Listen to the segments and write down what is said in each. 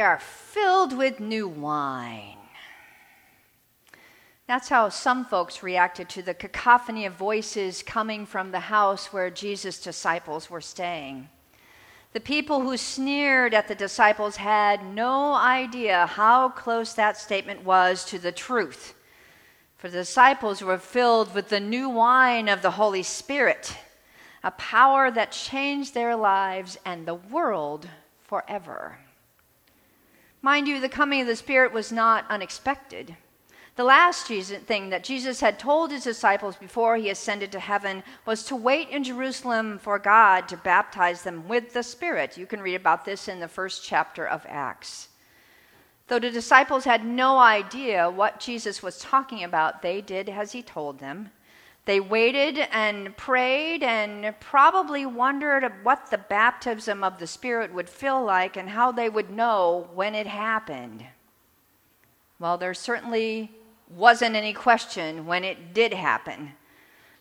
they are filled with new wine. That's how some folks reacted to the cacophony of voices coming from the house where Jesus' disciples were staying. The people who sneered at the disciples had no idea how close that statement was to the truth. For the disciples were filled with the new wine of the Holy Spirit, a power that changed their lives and the world forever. Mind you, the coming of the Spirit was not unexpected. The last thing that Jesus had told his disciples before he ascended to heaven was to wait in Jerusalem for God to baptize them with the Spirit. You can read about this in the first chapter of Acts. Though the disciples had no idea what Jesus was talking about, they did as he told them. They waited and prayed and probably wondered what the baptism of the Spirit would feel like and how they would know when it happened. Well, there certainly wasn't any question when it did happen.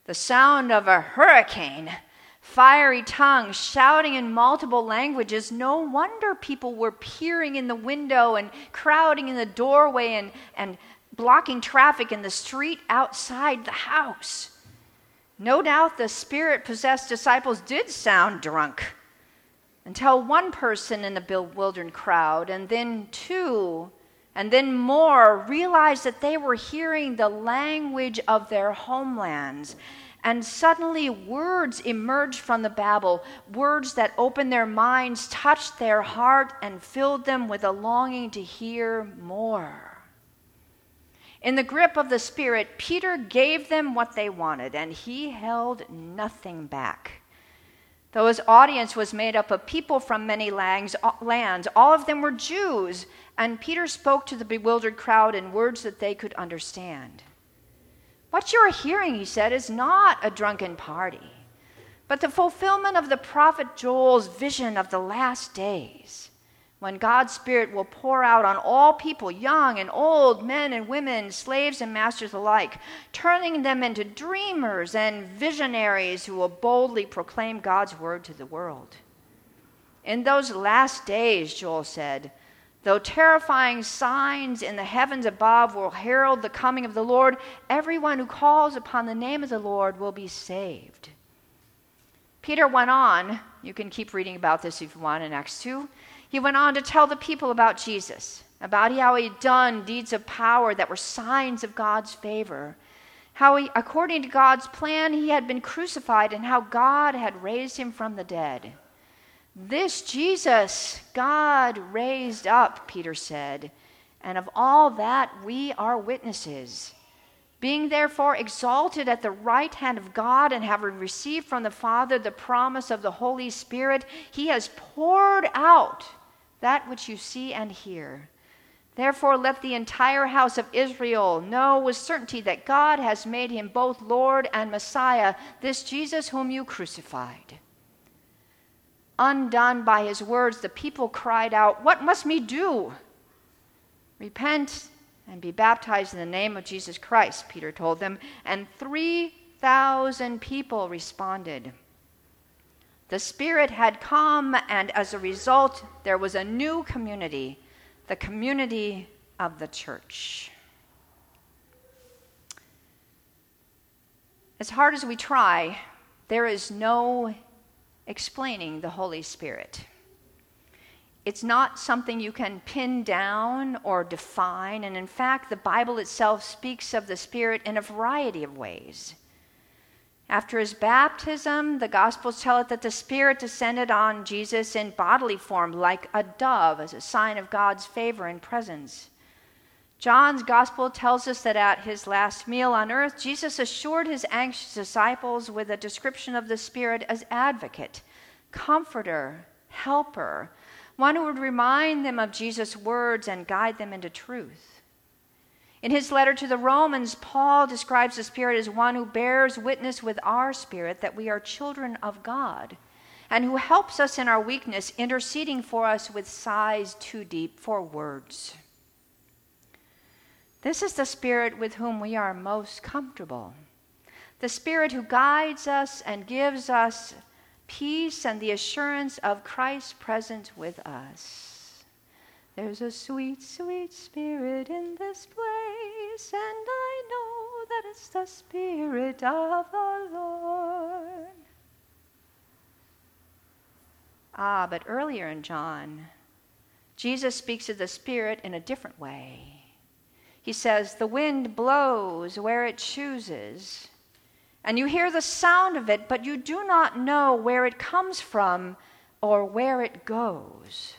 The sound of a hurricane, fiery tongues, shouting in multiple languages. No wonder people were peering in the window and crowding in the doorway and blocking traffic in the street outside the house. No doubt the Spirit-possessed disciples did sound drunk until one person in the bewildered crowd, and then two, and then more, realized that they were hearing the language of their homelands. And suddenly words emerged from the babel, words that opened their minds, touched their heart, and filled them with a longing to hear more. In the grip of the Spirit, Peter gave them what they wanted, and he held nothing back. Though his audience was made up of people from many lands, all of them were Jews, and Peter spoke to the bewildered crowd in words that they could understand. "What you are hearing," he said, "is not a drunken party, but the fulfillment of the prophet Joel's vision of the last days, when God's Spirit will pour out on all people, young and old, men and women, slaves and masters alike, turning them into dreamers and visionaries who will boldly proclaim God's word to the world. In those last days," Joel said, "though terrifying signs in the heavens above will herald the coming of the Lord, everyone who calls upon the name of the Lord will be saved." Peter went on, you can keep reading about this if you want in Acts 2, he went on to tell the people about Jesus, about how he'd done deeds of power that were signs of God's favor, how he, according to God's plan, he had been crucified, and how God had raised him from the dead. "This Jesus God raised up," Peter said, "and of all that we are witnesses. Being therefore exalted at the right hand of God and having received from the Father the promise of the Holy Spirit, he has poured out that which you see and hear. Therefore let the entire house of Israel know with certainty that God has made him both Lord and Messiah, this Jesus whom you crucified." Undone by his words, the people cried out, "What must we do?" "Repent and be baptized in the name of Jesus Christ," Peter told them, and 3,000 people responded. The Spirit had come, and as a result, there was a new community, the community of the church. As hard as we try, there is no explaining the Holy Spirit. It's not something you can pin down or define, and in fact, the Bible itself speaks of the Spirit in a variety of ways. After his baptism, the Gospels tell it that the Spirit descended on Jesus in bodily form like a dove as a sign of God's favor and presence. John's Gospel tells us that at his last meal on earth, Jesus assured his anxious disciples with a description of the Spirit as advocate, comforter, helper, one who would remind them of Jesus' words and guide them into truth. In his letter to the Romans, Paul describes the Spirit as one who bears witness with our spirit that we are children of God and who helps us in our weakness, interceding for us with sighs too deep for words. This is the Spirit with whom we are most comfortable, the Spirit who guides us and gives us peace and the assurance of Christ's presence with us. There's a sweet, sweet spirit in this place, and I know that it's the Spirit of the Lord. Ah, but earlier in John, Jesus speaks of the Spirit in a different way. He says, the wind blows where it chooses, and you hear the sound of it, but you do not know where it comes from or where it goes.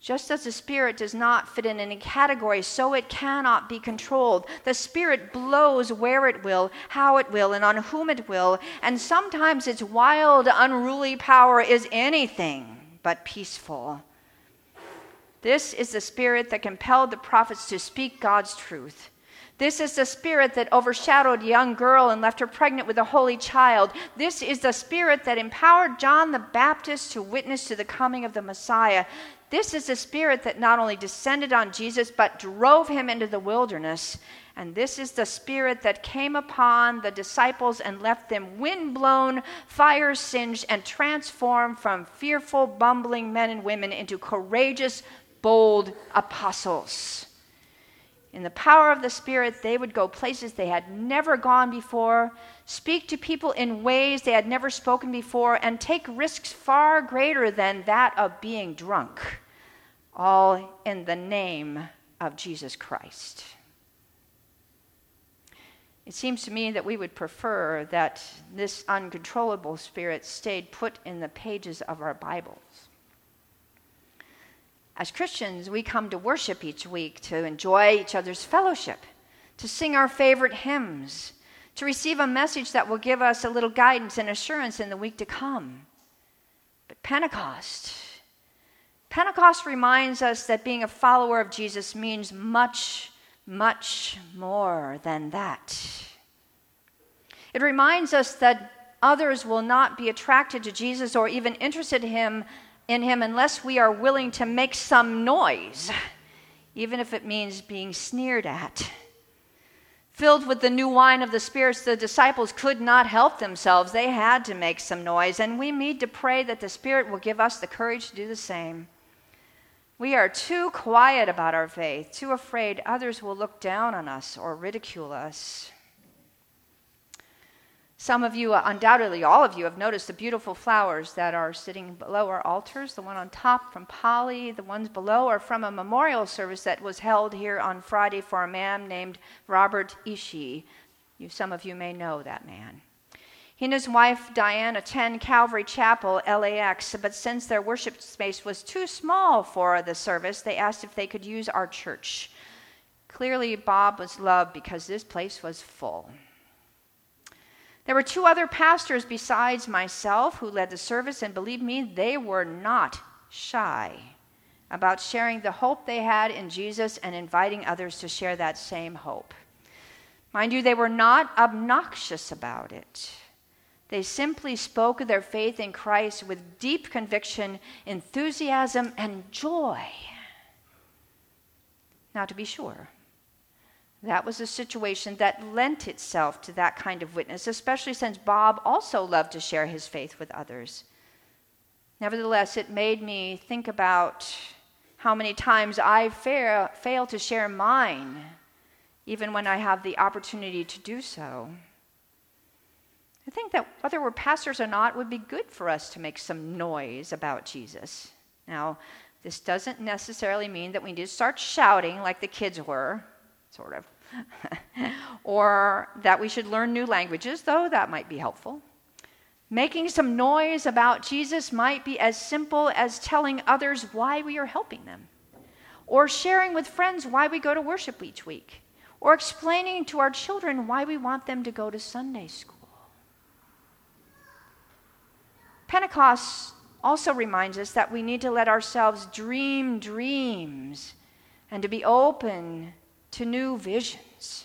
Just as the Spirit does not fit in any category, so it cannot be controlled. The Spirit blows where it will, how it will, and on whom it will, and sometimes its wild, unruly power is anything but peaceful. This is the Spirit that compelled the prophets to speak God's truth. This is the Spirit that overshadowed a young girl and left her pregnant with a holy child. This is the Spirit that empowered John the Baptist to witness to the coming of the Messiah. This is the Spirit that not only descended on Jesus, but drove him into the wilderness. And this is the Spirit that came upon the disciples and left them wind-blown, fire-singed, and transformed from fearful, bumbling men and women into courageous, bold apostles. In the power of the Spirit, they would go places they had never gone before, speak to people in ways they had never spoken before, and take risks far greater than that of being drunk, all in the name of Jesus Christ. It seems to me that we would prefer that this uncontrollable Spirit stayed put in the pages of our Bibles. As Christians, we come to worship each week, to enjoy each other's fellowship, to sing our favorite hymns, to receive a message that will give us a little guidance and assurance in the week to come. But Pentecost reminds us that being a follower of Jesus means much, much more than that. It reminds us that others will not be attracted to Jesus or even interested in him unless we are willing to make some noise, even if it means being sneered at. Filled with the new wine of the Spirit, the disciples could not help themselves. They had to make some noise, and we need to pray that the Spirit will give us the courage to do the same. We are too quiet about our faith, too afraid others will look down on us or ridicule us. Some of you, undoubtedly all of you, have noticed the beautiful flowers that are sitting below our altars. The one on top from Polly, the ones below are from a memorial service that was held here on Friday for a man named Robert Ishii. Some of you may know that man. He and his wife, Diane, attend Calvary Chapel LAX, but since their worship space was too small for the service, they asked if they could use our church. Clearly, Bob was loved because this place was full. There were two other pastors besides myself who led the service, and believe me, they were not shy about sharing the hope they had in Jesus and inviting others to share that same hope. Mind you, they were not obnoxious about it. They simply spoke of their faith in Christ with deep conviction, enthusiasm, and joy. Now, to be sure, that was a situation that lent itself to that kind of witness, especially since Bob also loved to share his faith with others. Nevertheless, it made me think about how many times I fail to share mine, even when I have the opportunity to do so. I think that whether we're pastors or not, it would be good for us to make some noise about Jesus. Now, this doesn't necessarily mean that we need to start shouting like the kids were, sort of. Or that we should learn new languages, though that might be helpful. Making some noise about Jesus might be as simple as telling others why we are helping them, or sharing with friends why we go to worship each week, or explaining to our children why we want them to go to Sunday school. Pentecost also reminds us that we need to let ourselves dream dreams and to be open to new visions.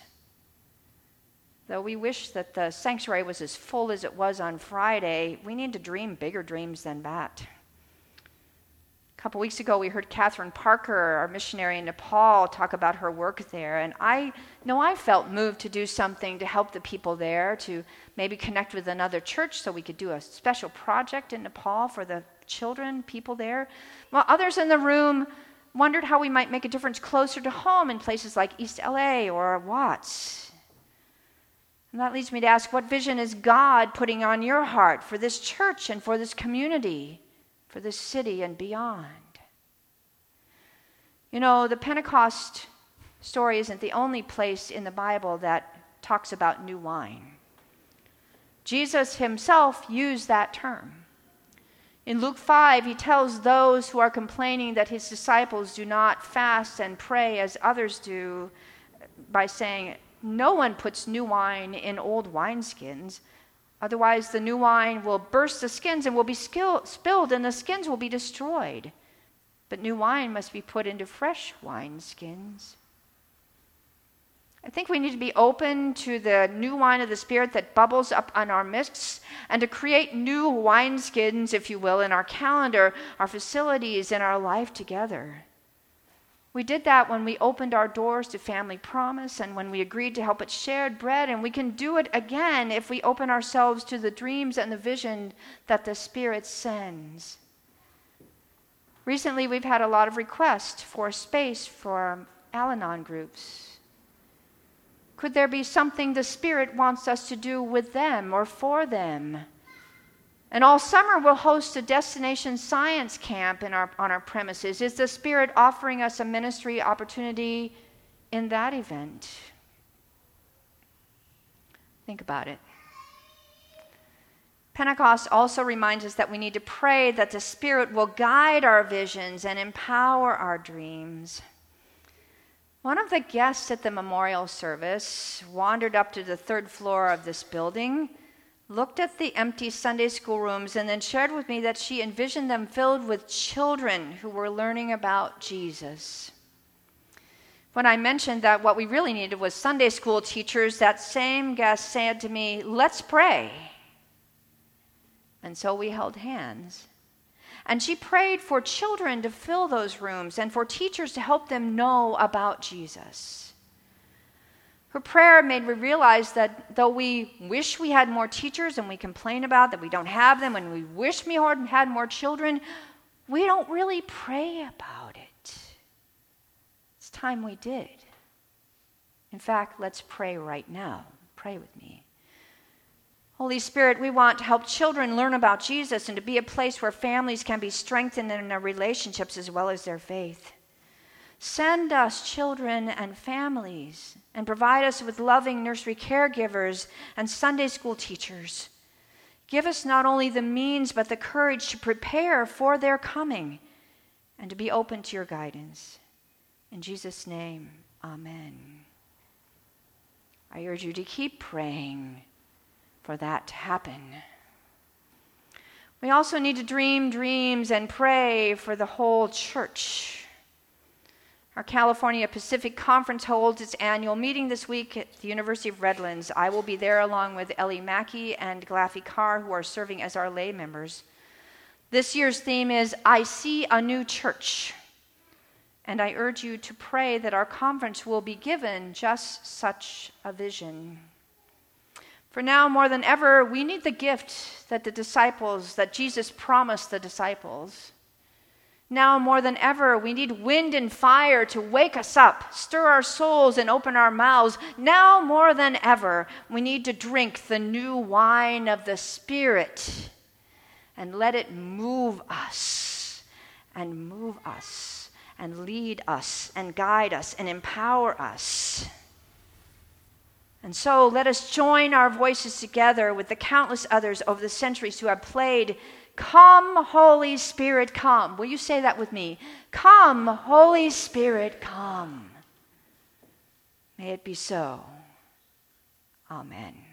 Though we wish that the sanctuary was as full as it was on Friday, we need to dream bigger dreams than that. A couple weeks ago, we heard Catherine Parker, our missionary in Nepal, talk about her work there, and I felt moved to do something to help the people there, to maybe connect with another church so we could do a special project in Nepal for the people there. While others in the room wondered how we might make a difference closer to home in places like East LA or Watts. And that leads me to ask, what vision is God putting on your heart for this church and for this community, for this city and beyond? You know, the Pentecost story isn't the only place in the Bible that talks about new wine. Jesus himself used that term. In Luke 5, he tells those who are complaining that his disciples do not fast and pray as others do by saying, "No one puts new wine in old wineskins. Otherwise, the new wine will burst the skins and will be spilled, and the skins will be destroyed. But new wine must be put into fresh wineskins." I think we need to be open to the new wine of the Spirit that bubbles up on our midst, and to create new wineskins, if you will, in our calendar, our facilities, and our life together. We did that when we opened our doors to Family Promise and when we agreed to help at Shared Bread, and we can do it again if we open ourselves to the dreams and the vision that the Spirit sends. Recently, we've had a lot of requests for space for Al-Anon groups. Could there be something the Spirit wants us to do with them or for them? And all summer, we'll host a destination science camp on our premises. Is the Spirit offering us a ministry opportunity in that event? Think about it. Pentecost also reminds us that we need to pray that the Spirit will guide our visions and empower our dreams. One of the guests at the memorial service wandered up to the third floor of this building, looked at the empty Sunday school rooms, and then shared with me that she envisioned them filled with children who were learning about Jesus. When I mentioned that what we really needed was Sunday school teachers, that same guest said to me, "Let's pray." And so we held hands. And she prayed for children to fill those rooms and for teachers to help them know about Jesus. Her prayer made me realize that though we wish we had more teachers and we complain about that we don't have them and we wish we had more children, we don't really pray about it. It's time we did. In fact, let's pray right now. Pray with me. Holy Spirit, we want to help children learn about Jesus and to be a place where families can be strengthened in their relationships as well as their faith. Send us children and families and provide us with loving nursery caregivers and Sunday school teachers. Give us not only the means but the courage to prepare for their coming and to be open to your guidance. In Jesus' name, amen. I urge you to keep praying for that to happen. We also need to dream dreams and pray for the whole church. Our California Pacific Conference holds its annual meeting this week at the University of Redlands. I will be there along with Ellie Mackey and Glafi Carr, who are serving as our lay members. This year's theme is, "I See a New Church." And I urge you to pray that our conference will be given just such a vision. For now, more than ever, we need the gift that Jesus promised the disciples. Now more than ever, we need wind and fire to wake us up, stir our souls, and open our mouths. Now more than ever, we need to drink the new wine of the Spirit and let it move us and lead us and guide us and empower us. And so let us join our voices together with the countless others over the centuries who have played, "Come, Holy Spirit, come." Will you say that with me? Come, Holy Spirit, come. May it be so. Amen.